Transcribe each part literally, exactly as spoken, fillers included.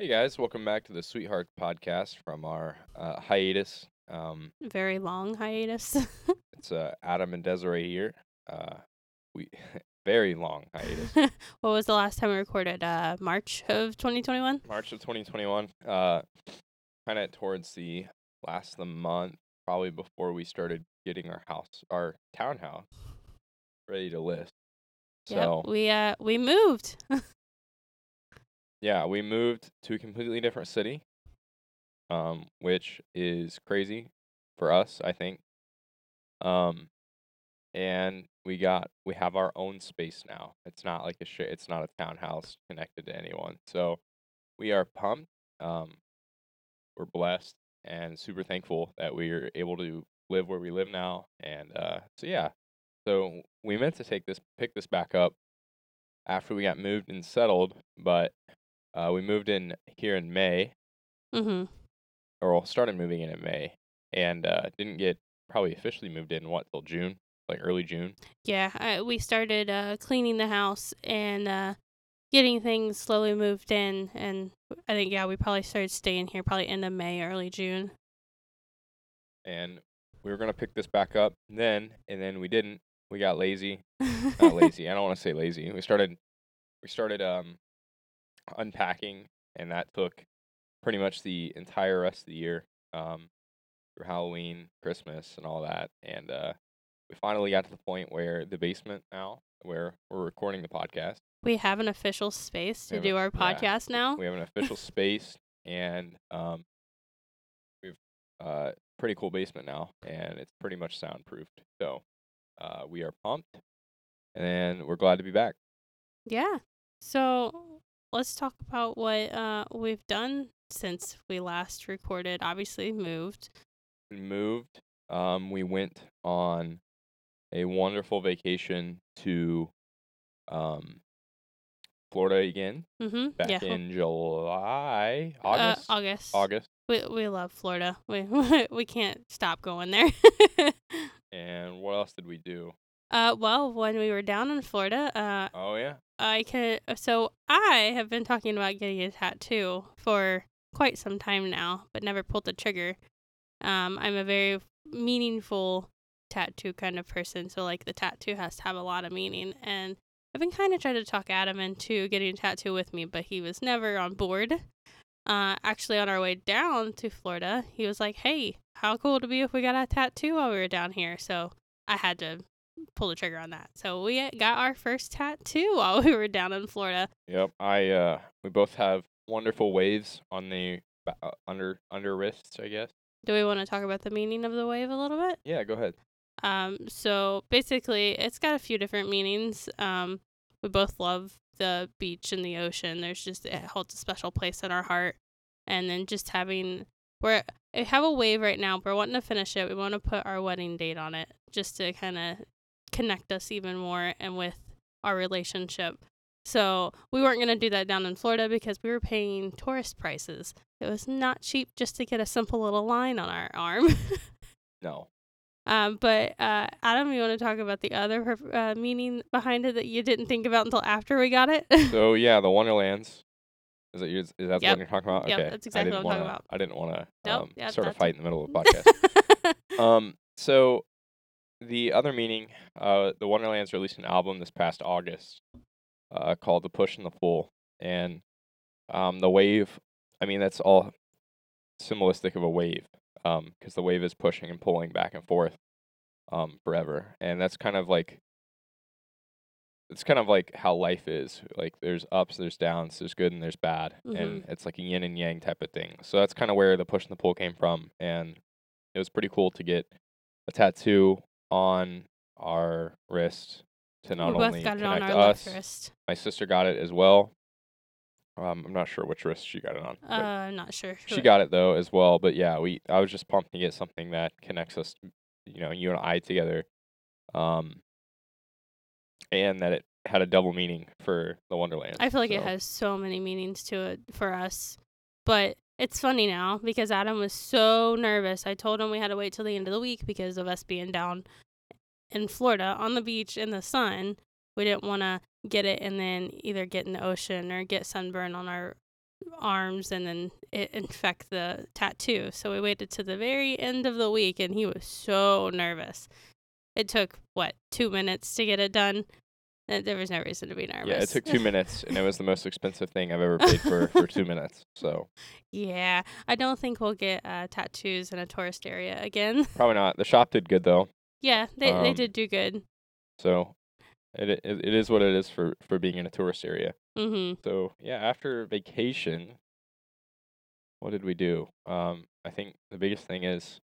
Hey guys, welcome back to the Sweethearts Podcast from our uh, hiatus. Um, Very long hiatus. It's uh, Adam and Desiree here. Uh, we very long hiatus. What was the last time we recorded? Uh, March of twenty twenty-one? March of twenty twenty-one. Uh, kind of towards the last of the month, probably before we started getting our house, our townhouse, ready to list. So yep, we uh we moved. Yeah, we moved to a completely different city, um, which is crazy for us, I think. Um, and we got we have our own space now. It's not like a sh- it's not a townhouse connected to anyone. So we are pumped. Um, we're blessed and super thankful that we are able to live where we live now. And uh, so yeah, so we meant to take this pick this back up after we got moved and settled, but. Uh, we moved in here in May, mm-hmm. or well, started moving in in May, and uh, didn't get probably officially moved in, what, till June, like early June? Yeah, I, we started uh, cleaning the house and uh, getting things slowly moved in, and I think, yeah, we probably started staying here probably end of May, early June. And we were going to pick this back up then, and then we didn't. We got lazy. Not lazy. I don't want to say lazy. We started, we started, um... unpacking, and that took pretty much the entire rest of the year, um, through Halloween, Christmas, and all that. And uh, we finally got to the point where the basement now, where we're recording the podcast. We have an official space to do our podcast yeah, now. We have an official space, and um, we've a uh, pretty cool basement now, and it's pretty much soundproofed. So uh, we are pumped, and we're glad to be back. Yeah. So let's talk about what uh, we've done since we last recorded. Obviously, moved. We moved. Um, we went on a wonderful vacation to um, Florida again. Mm-hmm. Back yeah. in July, August. Uh, August. August. We we love Florida. We we can't stop going there. And what else did we do? Uh, well, when we were down in Florida. Uh, oh yeah. I can, so I have been talking about getting a tattoo for quite some time now, but never pulled the trigger. Um, I'm a very meaningful tattoo kind of person, so like the tattoo has to have a lot of meaning. And I've been kind of trying to talk Adam into getting a tattoo with me, but he was never on board. Uh, actually, on our way down to Florida, he was like, "Hey, how cool would it be if we got a tattoo while we were down here?" So I had to pull the trigger on that. So we got our first tattoo while we were down in Florida. Yep. I uh we both have wonderful waves on the uh, under under wrists, I guess. Do we want to talk about the meaning of the wave a little bit? Yeah, go ahead. Um so basically it's got a few different meanings. Um we both love the beach and the ocean. There's just, it holds a special place in our heart. And then just having we're we have a wave right now. We're wanting to finish it. We want to put our wedding date on it just to kind of connect us even more and with our relationship. So we weren't going to do that down in Florida because we were paying tourist prices. It was not cheap just to get a simple little line on our arm. No. Um, but uh, Adam, you want to talk about the other uh, meaning behind it that you didn't think about until after we got it? So yeah, the Wonderlands. Is that, is that yep. the one you're talking about? Yep, okay. That's exactly what I'm wanna, talking about. I didn't want to nope, um, yep, start a fight in the middle of the podcast. um, so the other meaning, uh, the Wonderlands released an album this past August uh, called The Push and the Pull. And um, the wave, I mean, that's all symbolistic of a wave because um, the wave is pushing and pulling back and forth um, forever. And that's kind of like, it's kind of like how life is. Like there's ups, there's downs, there's good and there's bad. Mm-hmm. And it's like a yin and yang type of thing. So that's kind of where The Push and the Pull came from. And it was pretty cool to get a tattoo on our wrist to not we only connect on us. Wrist. My sister got it as well. Um, I'm not sure which wrist she got it on. Uh, I'm not sure. She sure. got it though as well. But yeah, we I was just pumped to get something that connects us, you know, you and I together, um, and that it had a double meaning for the Wonderlands. I feel like so. It has so many meanings to it for us, but. It's funny now because Adam was so nervous. I told him we had to wait till the end of the week because of us being down in Florida on the beach in the sun. We didn't want to get it and then either get in the ocean or get sunburn on our arms and then it infect the tattoo. So we waited to the very end of the week, and he was so nervous. It took, what, two minutes to get it done? There was no reason to be nervous. Yeah, it took two minutes, and it was the most expensive thing I've ever paid for for two minutes. So. Yeah, I don't think we'll get uh, tattoos in a tourist area again. Probably not. The shop did good, though. Yeah, they um, they did do good. So it, it it is what it is for, for being in a tourist area. Mm-hmm. So, yeah, after vacation, what did we do? Um, I think the biggest thing is...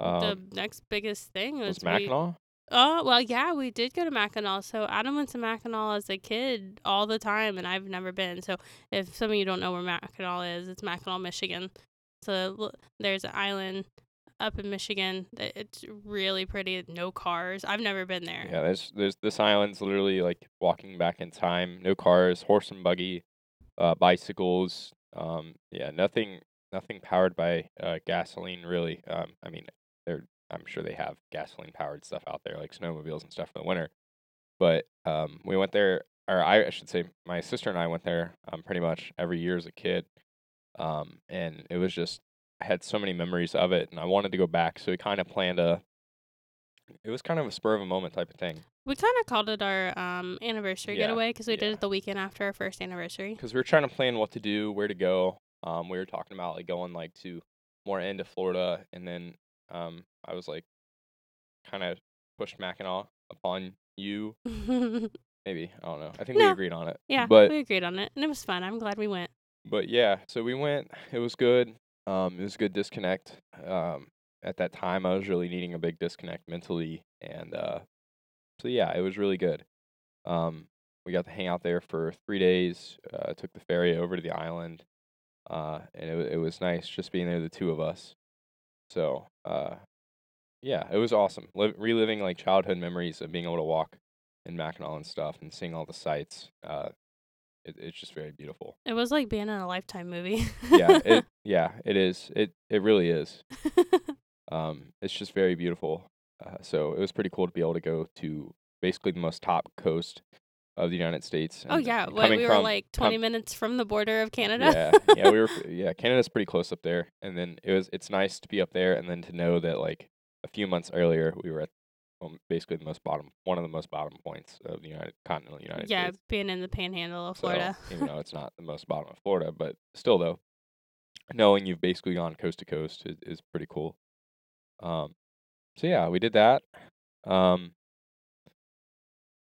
Um, the next biggest thing was... was Mackinac? We- Oh, well, yeah, we did go to Mackinac. So Adam went to Mackinac as a kid all the time, and I've never been. So if some of you don't know where Mackinac is, it's Mackinac, Michigan. So there's an island up in Michigan. It's really pretty. No cars. I've never been there. Yeah, there's, there's this island's literally like walking back in time. No cars, horse and buggy, uh, bicycles. Um, yeah, nothing nothing powered by uh, gasoline, really. Um, I mean, they're... I'm sure they have gasoline-powered stuff out there, like snowmobiles and stuff in the winter. But um, we went there, or I, I should say my sister and I went there um, pretty much every year as a kid. Um, and it was just, I had so many memories of it, and I wanted to go back. So we kind of planned a, it was kind of a spur-of-a-moment type of thing. We kind of called it our um, anniversary yeah, getaway because we yeah. did it the weekend after our first anniversary. Because we were trying to plan what to do, where to go. Um, we were talking about like going like to more end of Florida, and then um, I was like, kind of pushed Mackinac upon you. Maybe. I don't know. I think no. we agreed on it. Yeah, but, we agreed on it. And it was fun. I'm glad we went. But yeah, so we went. It was good. Um, it was a good disconnect. Um, at that time, I was really needing a big disconnect mentally. And uh, so yeah, it was really good. Um, we got to hang out there for three days. Uh, took the ferry over to the island. Uh, and it, it was nice just being there, the two of us. So, uh, yeah, it was awesome. Liv- reliving like childhood memories of being able to walk in Mackinac and stuff and seeing all the sights. Uh, it, it's just very beautiful. It was like being in a Lifetime movie. yeah, it, yeah, it is. It it really is. um, it's just very beautiful. Uh, so it was pretty cool to be able to go to basically the most top coast of the United States. And oh yeah, well, we were from, like twenty com- minutes from the border of Canada. yeah, yeah, we were. Yeah, Canada's pretty close up there. And then it was. It's nice to be up there, and then to know that like a few months earlier we were at well, basically the most bottom, one of the most bottom points of the United continental United yeah, States. Yeah, being in the Panhandle of Florida. So, even though it's not the most bottom of Florida, but still though, knowing you've basically gone coast to coast is, is pretty cool. Um, so yeah, we did that. Um.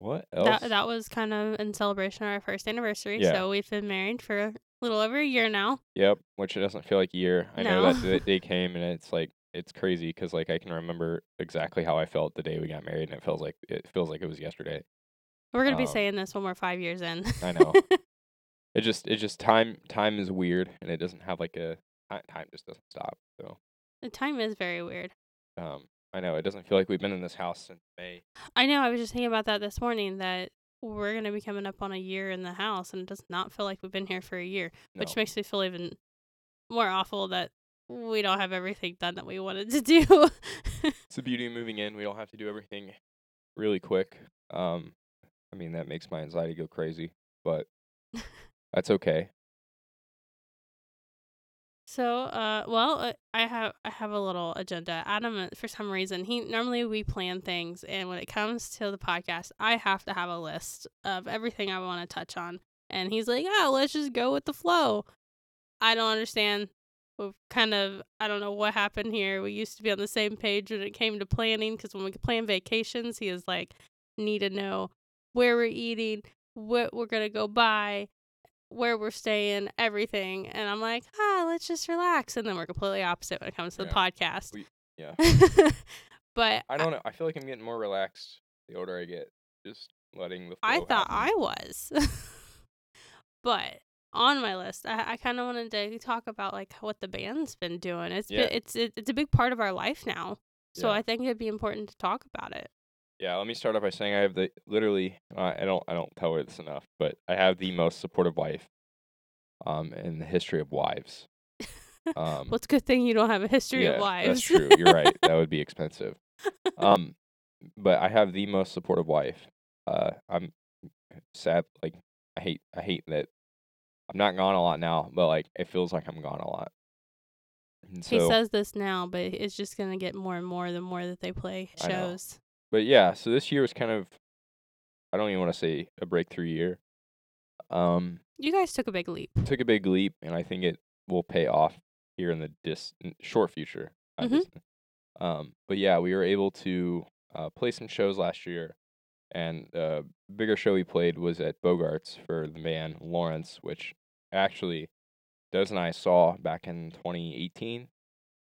What else? That, that was kind of in celebration of our first anniversary. Yeah. So we've been married for a little over a year now. Yep, which it doesn't feel like a year. I no. know that the day came and it's like it's crazy because like I can remember exactly how I felt the day we got married, and it feels like it feels like it was yesterday. We're gonna um, be saying this when we're five years in. I know. It just it just time time is weird, and it doesn't have like a time just doesn't stop. So the time is very weird. Um. I know. It doesn't feel like we've been in this house since May. I know. I was just thinking about that this morning, that we're going to be coming up on a year in the house, and it does not feel like we've been here for a year, no. which makes me feel even more awful that we don't have everything done that we wanted to do. It's the beauty of moving in. We don't have to do everything really quick. Um, I mean, that makes my anxiety go crazy, but that's okay. So, uh, well, I have I have a little agenda. Adam, for some reason, he normally we plan things, and when it comes to the podcast, I have to have a list of everything I want to touch on, and he's like, "Oh, let's just go with the flow." I don't understand. We've kind of I don't know what happened here. We used to be on the same page when it came to planning, because when we plan vacations, he is like, "Need to know where we're eating, what we're gonna go buy, where we're staying, everything," and I'm like, ah, let's just relax, and then we're completely opposite when it comes to yeah. the podcast. We, yeah, but I don't I, know. I feel like I'm getting more relaxed the older I get, just letting the flow I thought happen. I was, but on my list, I, I kind of wanted to talk about like what the band's been doing. It's yeah. been, it's it, it's a big part of our life now, so yeah. I think it'd be important to talk about it. Yeah, let me start off by saying I have the literally uh, I don't I don't tell her this enough, but I have the most supportive wife, um, in the history of wives. Um, well, it's a good thing you don't have a history yeah, of wives. That's true. You're right. That would be expensive. Um, but I have the most supportive wife. Uh, I'm sad. Like I hate I hate that I'm not gone a lot now, but like it feels like I'm gone a lot. And so, he says this now, but it's just going to get more and more the more that they play shows. But yeah, so this year was kind of, I don't even want to say a breakthrough year. Um, you guys took a big leap. Took a big leap, and I think it will pay off here in the dis- short future. Mm-hmm. Um, but yeah, we were able to uh, play some shows last year, and the bigger show we played was at Bogart's for the band Lawrence, which actually Dez and I saw back in twenty eighteen,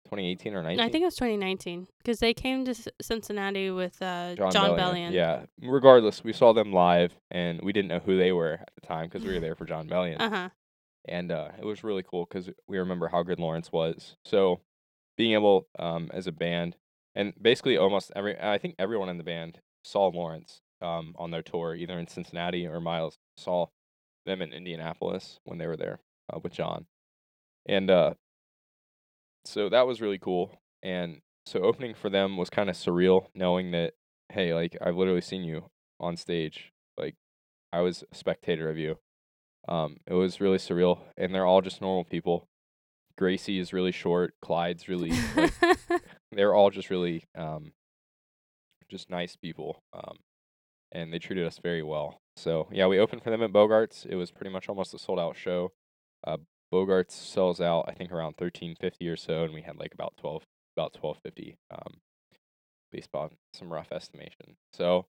twenty eighteen or nineteen. I think it was twenty nineteen because they came to Cincinnati with uh, John, John Bellion. Bellion. Yeah. Regardless, we saw them live, and we didn't know who they were at the time because we were there for John Bellion. Uh-huh. And uh, it was really cool because we remember how good Lawrence was. So being able um, as a band, and basically almost every, I think everyone in the band saw Lawrence um, on their tour, either in Cincinnati or Miles saw them in Indianapolis when they were there. Uh, with John. And uh, so that was really cool. And so opening for them was kind of surreal, knowing that, hey, like, I've literally seen you on stage. Like, I was a spectator of you. Um, it was really surreal. And they're all just normal people. Gracie is really short. Clyde's really, like, they're all just really um, just nice people. Um, and they treated us very well. So, yeah, we opened for them at Bogart's. It was pretty much almost a sold-out show. Uh, Bogart's sells out, I think, around thirteen fifty or so, and we had like about twelve, about twelve fifty, um, based on some rough estimation. So,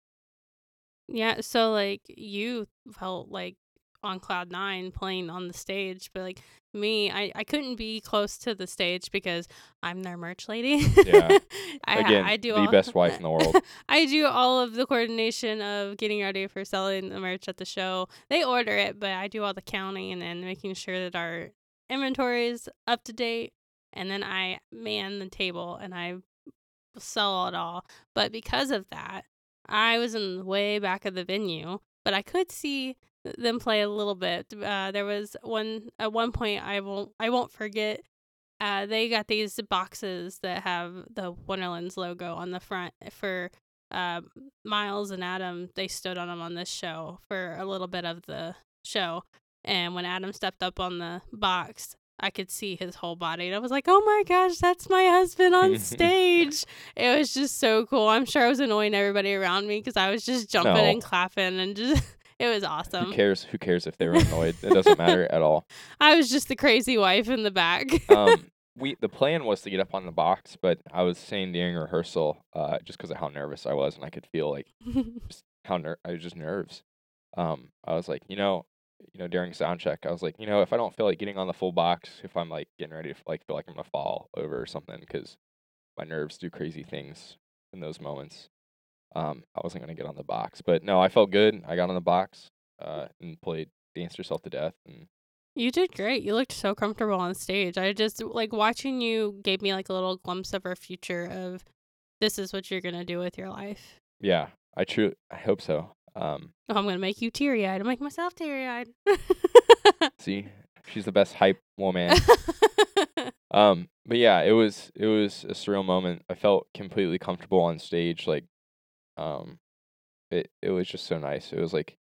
yeah. So like you felt like on cloud nine playing on the stage, but like me, I, I couldn't be close to the stage because I'm their merch lady. Yeah. I, Again, I do the all best wife in the world. I do all of the coordination of getting ready for selling the merch at the show. They order it, but I do all the counting and then making sure that our inventory is up to date. And then I man the table and I sell it all. But because of that, I was in the way back of the venue, but I could see them play a little bit. Uh, there was one at one point I won't I won't forget. Uh, they got these boxes that have the Wonderlands logo on the front for uh, Miles and Adam. They stood on them on this show for a little bit of the show. And when Adam stepped up on the box, I could see his whole body. And I was like, oh my gosh, that's my husband on stage. It was just so cool. I'm sure I was annoying everybody around me because I was just jumping no. and clapping and just... It was awesome. Who cares? Who cares if they were annoyed? It doesn't matter at all. I was just the crazy wife in the back. um, we the plan was to get up on the box, but I was saying during rehearsal, uh, just because of how nervous I was, and I could feel like just how ner- I was just nerves. Um, I was like, you know, you know, during sound check, I was like, you know, if I don't feel like getting on the full box, if I'm like getting ready to like feel like I'm gonna fall over or something, because my nerves do crazy things in those moments. Um, I wasn't going to get on the box, but no, I felt good. I got on the box, uh, and played Dance Yourself to Death. And you did great. You looked so comfortable on stage. I just like watching you gave me like a little glimpse of our future of this is what you're going to do with your life. Yeah, I truly, I hope so. Um, oh, I'm going to make you teary eyed. I'll make myself teary eyed. See, she's the best hype woman. um, but yeah, it was, it was a surreal moment. I felt completely comfortable on stage. Like, Um, it, it was just so nice. It was like,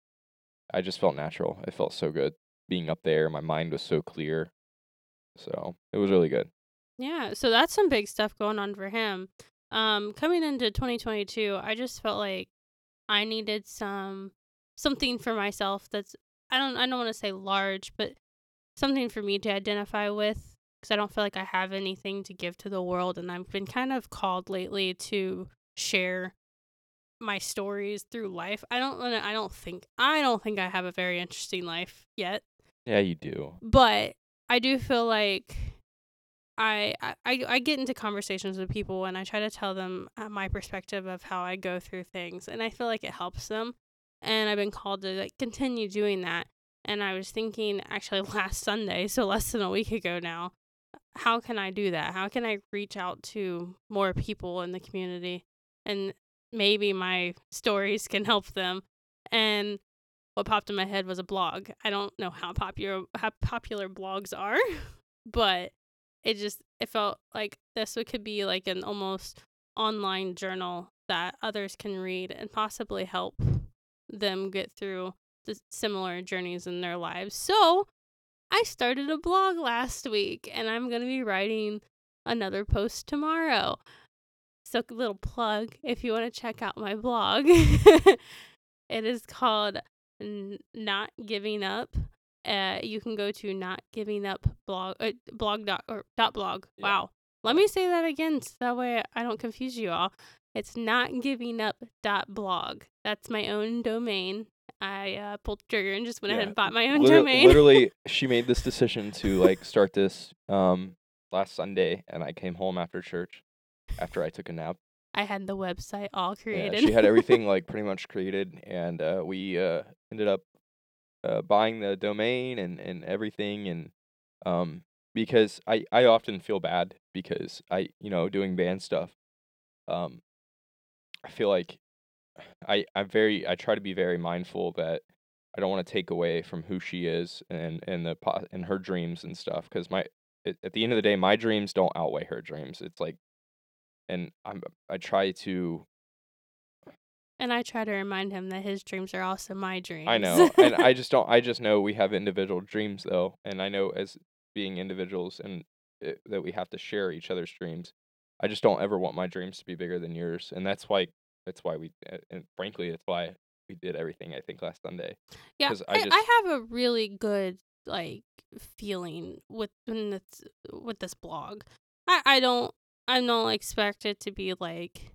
I just felt natural. It felt so good being up there. My mind was so clear. So it was really good. Yeah. So that's some big stuff going on for him. Um, coming into twenty twenty-two, I just felt like I needed some, something for myself. That's, I don't, I don't want to say large, but something for me to identify with, because I don't feel like I have anything to give to the world. And I've been kind of called lately to share my stories through life. I don't I don't think I don't think I have a very interesting life yet. Yeah, you do. But I do feel like I I I get into conversations with people and I try to tell them my perspective of how I go through things, and I feel like it helps them. And I've been called to like continue doing that. And I was thinking actually last Sunday, so less than a week ago now, how can I do that? How can I reach out to more people in the community, and maybe my stories can help them? And what popped in my head was a blog. I don't know how popular how popular blogs are, but it just it felt like this could be like an almost online journal that others can read and possibly help them get through the similar journeys in their lives. So I started a blog last week and I'm going to be writing another post tomorrow. So a little plug if you want to check out my blog. It is called Not Giving Up. Uh, you can go to not giving up blog uh, blog dot, or dot blog. Yeah. Wow. Let me say that again so that way I don't confuse you all. It's not giving up dot blog. That's my own domain. I uh, pulled the trigger and just went yeah. ahead and bought my own Liter- domain. Literally, she made this decision to like start this um, last Sunday, and I came home after church, after I took a nap. I had the website all created. Yeah, she had everything like pretty much created, and uh, we uh, ended up uh, buying the domain and, and everything, and um, because I, I often feel bad because I, you know, doing band stuff, um, I feel like I, I'm very, I try to be very mindful that I don't want to take away from who she is and, and the, and her dreams and stuff. Cause my, at the end of the day, my dreams don't outweigh her dreams. It's like, and I'm, I try to. And I try to remind him that his dreams are also my dreams. I know. And I just don't, I just know we have individual dreams though. And I know as being individuals and it, that we have to share each other's dreams. I just don't ever want my dreams to be bigger than yours. And that's why That's why we, and frankly, that's why we did everything, I think, last Sunday. Yeah, I, I, just... I have a really good, like, feeling with when it's, with this blog. I, I don't, I don't expect it to be, like,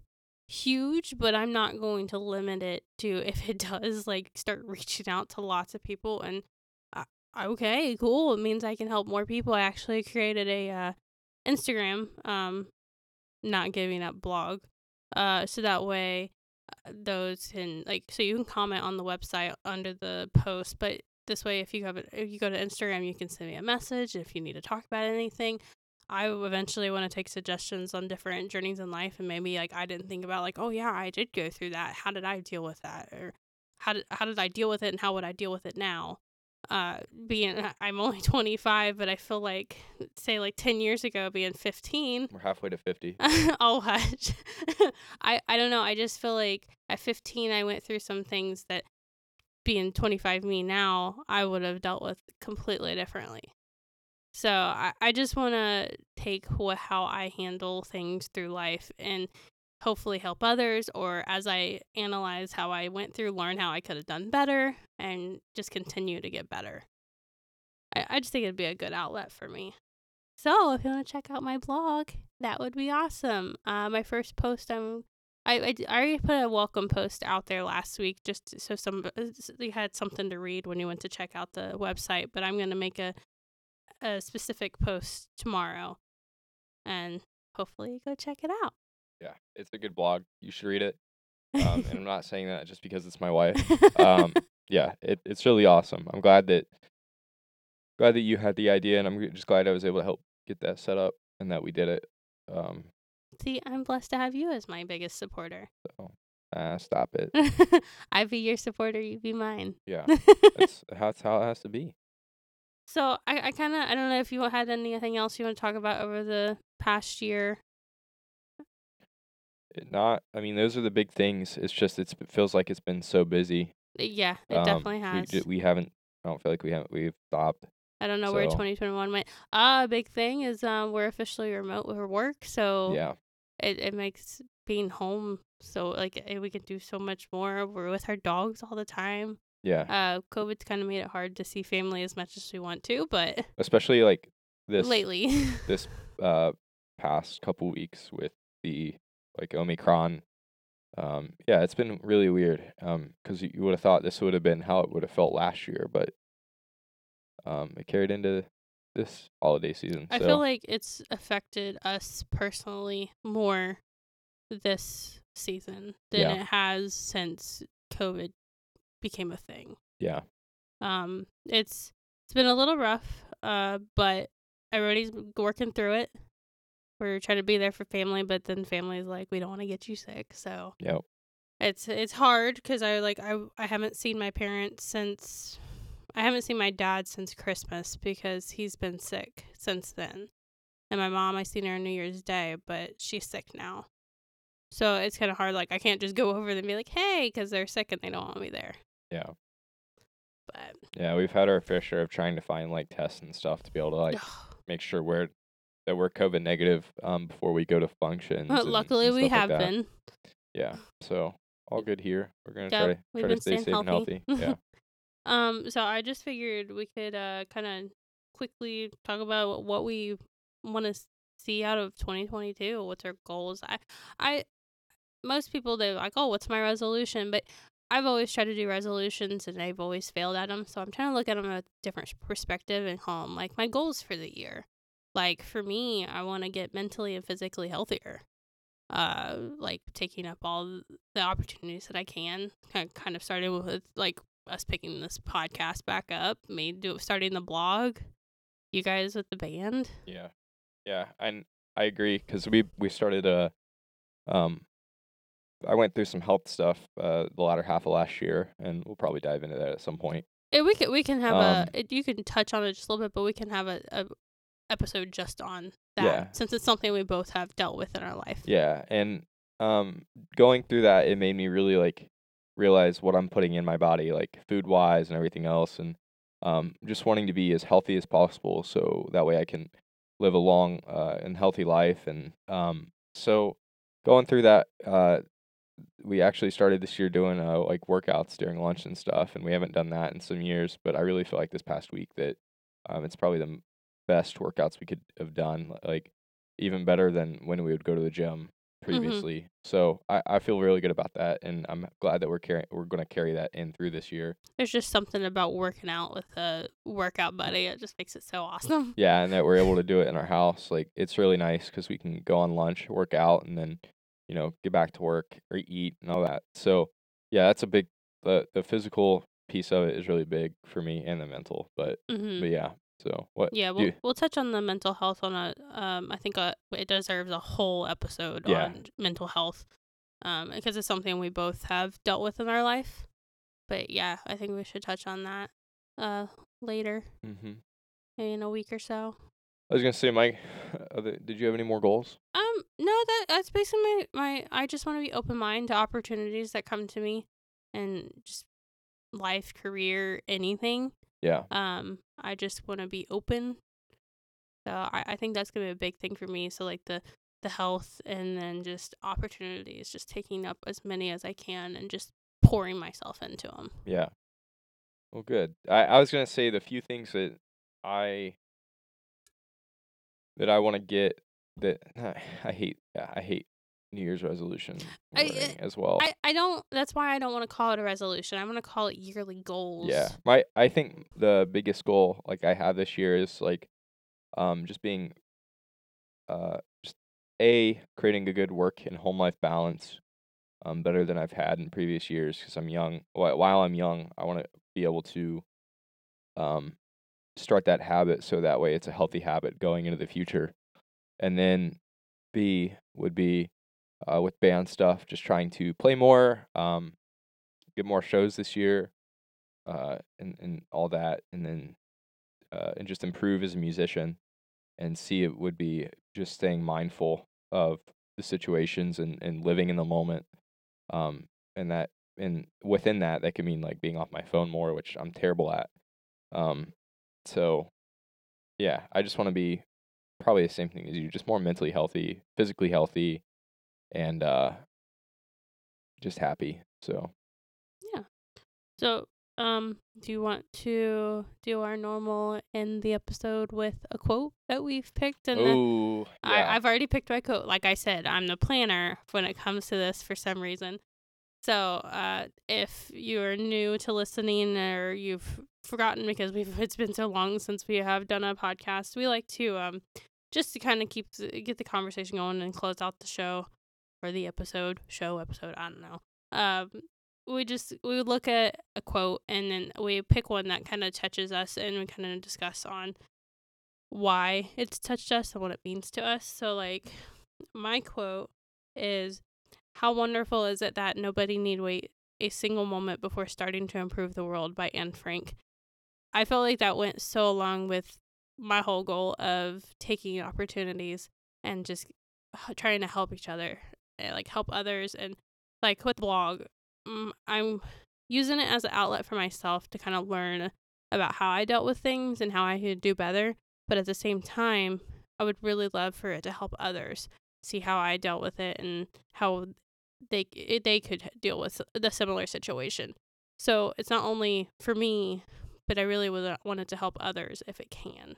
huge, but I'm not going to limit it to, if it does, like, start reaching out to lots of people. And, uh, okay, cool. It means I can help more people. I actually created a uh, Instagram, um, Not Giving Up Blog. Uh, so that way uh, those can like, so you can comment on the website under the post, but this way, if you have it, if you go to Instagram, you can send me a message. If you need to talk about anything, I eventually want to take suggestions on different journeys in life. And maybe like, I didn't think about like, oh yeah, I did go through that. How did I deal with that? Or how did, how did I deal with it? And how would I deal with it now? Uh, being, I'm only twenty-five, but I feel like, say like ten years ago, being fifteen. We're halfway to fifty. Oh, hush. I, I don't know. I just feel like at fifteen, I went through some things that being twenty-five me now, I would have dealt with completely differently. So I, I just want to take wh- how I handle things through life and hopefully help others, or as I analyze how I went through, learn how I could have done better and just continue to get better. I, I just think it'd be a good outlet for me. So if you want to check out my blog, that would be awesome. Uh, my first post, I'm, I, I, I already put a welcome post out there last week just so some you had something to read when you went to check out the website, but I'm going to make a, a specific post tomorrow and hopefully go check it out. Yeah, it's a good blog. You should read it. Um, and I'm not saying that just because it's my wife. Um, yeah, it, it's really awesome. I'm glad that glad that you had the idea, and I'm just glad I was able to help get that set up and that we did it. Um, See, I'm blessed to have you as my biggest supporter. So, uh, stop it. I be your supporter, you be mine. Yeah, that's, that's how it has to be. So I, I kind of, I don't know if you had anything else you want to talk about over the past year. It not, I mean, those are the big things. It's just, it's, it feels like it's been so busy. Yeah, it um, definitely has. We, we haven't, I don't feel like we haven't, we've stopped. I don't know so. Where twenty twenty-one went. Ah, uh, big thing is um, we're officially remote with work, so yeah, it, it makes being home so, like, we can do so much more. We're with our dogs all the time. Yeah. Uh, COVID's kind of made it hard to see family as much as we want to, but. Especially, like, this. Lately. this uh, past couple weeks with the. Like Omicron, um, yeah, it's been really weird. Um, because you would have thought this would have been how it would have felt last year, but um, it carried into this holiday season. I so. feel like it's affected us personally more this season than yeah. it has since COVID became a thing. Yeah. Um, it's it's been a little rough. Uh, but everybody's working through it. We're trying to be there for family, but then family's like, we don't want to get you sick. So yep. it's it's hard because I like I I haven't seen my parents since I haven't seen my dad since Christmas because he's been sick since then. And my mom, I seen her on New Year's Day, but she's sick now. So it's kind of hard. Like I can't just go over and be like, hey, because they're sick and they don't want me there. Yeah. But yeah, we've had our fair share of trying to find like tests and stuff to be able to like make sure we're that we're COVID negative um before we go to functions. Well, and, luckily and we have like been. Yeah, so all good here. We're gonna yeah, try, try to stay safe healthy. and healthy. Yeah. um. So I just figured we could uh kind of quickly talk about what we want to see out of twenty twenty-two. What's our goals? I, I, most people they're like, oh, what's my resolution? But I've always tried to do resolutions and I've always failed at them. So I'm trying to look at them from a different perspective and call them like my goals for the year. Like for me, I want to get mentally and physically healthier. Uh, like taking up all the opportunities that I can. I kind of started with like us picking this podcast back up, me do starting the blog, you guys with the band. Yeah, yeah, and I agree because we we started a, um, I went through some health stuff uh the latter half of last year, and we'll probably dive into that at some point. And we can we can have um, a you can touch on it just a little bit, but we can have a. a episode just on that yeah. since it's something we both have dealt with in our life. Yeah, and um going through that, it made me really like realize what I'm putting in my body, like food wise and everything else, and um just wanting to be as healthy as possible so that way I can live a long uh and healthy life. And um so going through that, uh we actually started this year doing uh like workouts during lunch and stuff, and we haven't done that in some years, but I really feel like this past week that um it's probably the best workouts we could have done, like even better than when we would go to the gym previously. Mm-hmm. So I, I feel really good about that, and I'm glad that we're carrying we're going to carry that in through this year. There's just something about working out with a workout buddy, it just makes it so awesome. Yeah, and that we're able to do it in our house, like it's really nice because we can go on lunch, work out, and then you know get back to work or eat and all that. So yeah, that's a big the the physical piece of it is really big for me, and the mental, but mm-hmm. but yeah. So what? Yeah, we'll, we'll touch on the mental health on a. Um, I think a, it deserves a whole episode yeah. on mental health, um, because it's something we both have dealt with in our life. But yeah, I think we should touch on that, uh, later, mm-hmm. maybe in a week or so. I was gonna say, Mike, they, did you have any more goals? Um, no, that that's basically my my. I just want to be open minded to opportunities that come to me, and just life, career, anything. Yeah. Um, I just want to be open. So I, I think that's going to be a big thing for me. So like the, the health and then just opportunities, just taking up as many as I can and just pouring myself into them. Yeah. Well, good. I, I was going to say the few things that I, that I want to get that I hate, I hate New Year's resolution I, as well. I, I don't, that's why I don't want to call it a resolution. I want to call it yearly goals. Yeah. My, I think the biggest goal like I have this year is like, um, just being, uh, just A, creating a good work and home life balance, um, better than I've had in previous years. Cause I'm young. While I'm young, I want to be able to, um, start that habit. So that way it's a healthy habit going into the future. And then B would be, Uh, with band stuff, just trying to play more, um, get more shows this year, uh, and, and all that, and then uh, and just improve as a musician. And C, it would be just staying mindful of the situations and, and living in the moment. Um, and that and within that, that could mean like being off my phone more, which I'm terrible at. Um, so yeah, I just want to be probably the same thing as you, just more mentally healthy, physically healthy. And uh, just happy. So yeah. So um, do you want to do our normal end the episode with a quote that we've picked? And Ooh, then yeah. I, I've already picked my quote. Like I said, I'm the planner when it comes to this for some reason. So uh, if you are new to listening or you've forgotten because we've it's been so long since we have done a podcast, we like to um just to kind of keep get the conversation going and close out the show. Or the episode, show episode, I don't know. Um, we just, we would look at a quote and then we pick one that kind of touches us and we kind of discuss on why it's touched us and what it means to us. So, like, my quote is, "How wonderful is it that nobody need wait a single moment before starting to improve the world," by Anne Frank. I felt like that went so along with my whole goal of taking opportunities and just trying to help each other. I, like help others, and like with blog, um, I'm using it as an outlet for myself to kind of learn about how I dealt with things and how I could do better. But at the same time, I would really love for it to help others see how I dealt with it and how they they could deal with the similar situation. So it's not only for me, but I really would wanted to help others if it can.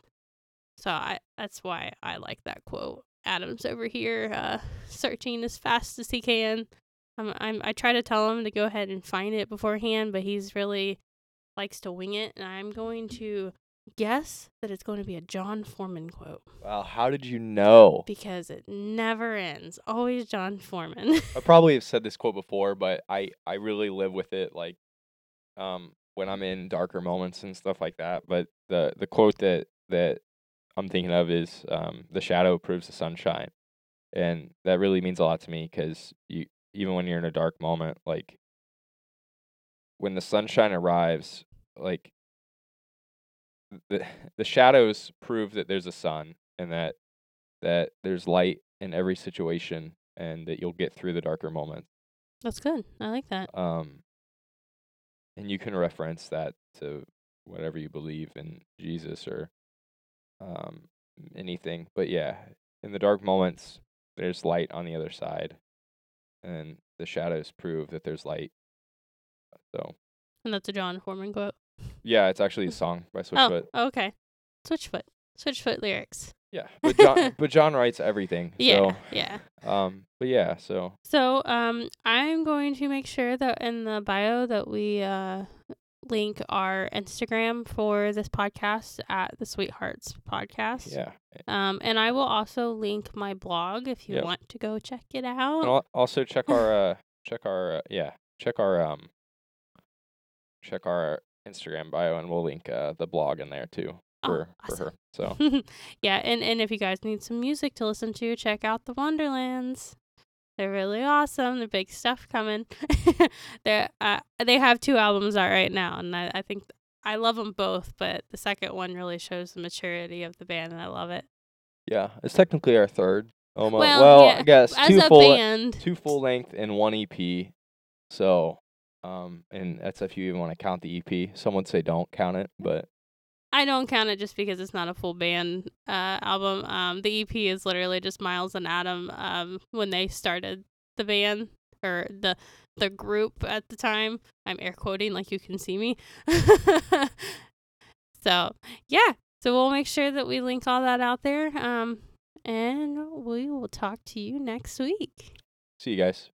So I that's why I like that quote. Adam's over here uh, searching as fast as he can. I'm, I'm I try to tell him to go ahead and find it beforehand, but he's really likes to wing it, and I'm going to guess that it's going to be a John Foreman quote. Wow, how did you know? Because it never ends. Always John Foreman. I probably have said this quote before, but I, I really live with it, like um when I'm in darker moments and stuff like that. But the, the quote that, that I'm thinking of is um the shadow proves the sunshine. And that really means a lot to me because you even when you're in a dark moment, like when the sunshine arrives, like the the shadows prove that there's a sun and that that there's light in every situation and that you'll get through the darker moments. That's good. I like that. Um and you can reference that to whatever you believe in Jesus or um anything. But yeah, in the dark moments there's light on the other side and the shadows prove that there's light. So and that's a John Foreman quote. Yeah, it's actually a song by Switchfoot. Oh, okay. Switchfoot. Switchfoot lyrics. Yeah. But John but John writes everything. Yeah. So, yeah. Um but yeah, so So um I'm going to make sure that in the bio that we uh link our Instagram for this podcast at the Sweethearts Podcast. Yeah. Um and I will also link my blog if you yep. want to go check it out. And I'll also check our uh check our uh, yeah, check our um check our Instagram bio, and we'll link uh, the blog in there too for, oh, awesome. for her. So yeah, and, and if you guys need some music to listen to, check out The Wonderlands. They're really awesome. The big stuff coming. They uh, they have two albums out right now, and I, I think th- I love them both. But the second one really shows the maturity of the band, and I love it. Yeah, it's technically our third. Almost. Well, well yeah, I guess as two a full band. two full length and one E P. So. Um, and that's if you even want to count the E P. Some would say don't count it, but I don't count it just because it's not a full band uh, album. Um, the E P is literally just Miles and Adam um, when they started the band or the the group at the time. I'm air quoting like you can see me. So yeah, so we'll make sure that we link all that out there, um, and we will talk to you next week. See you guys.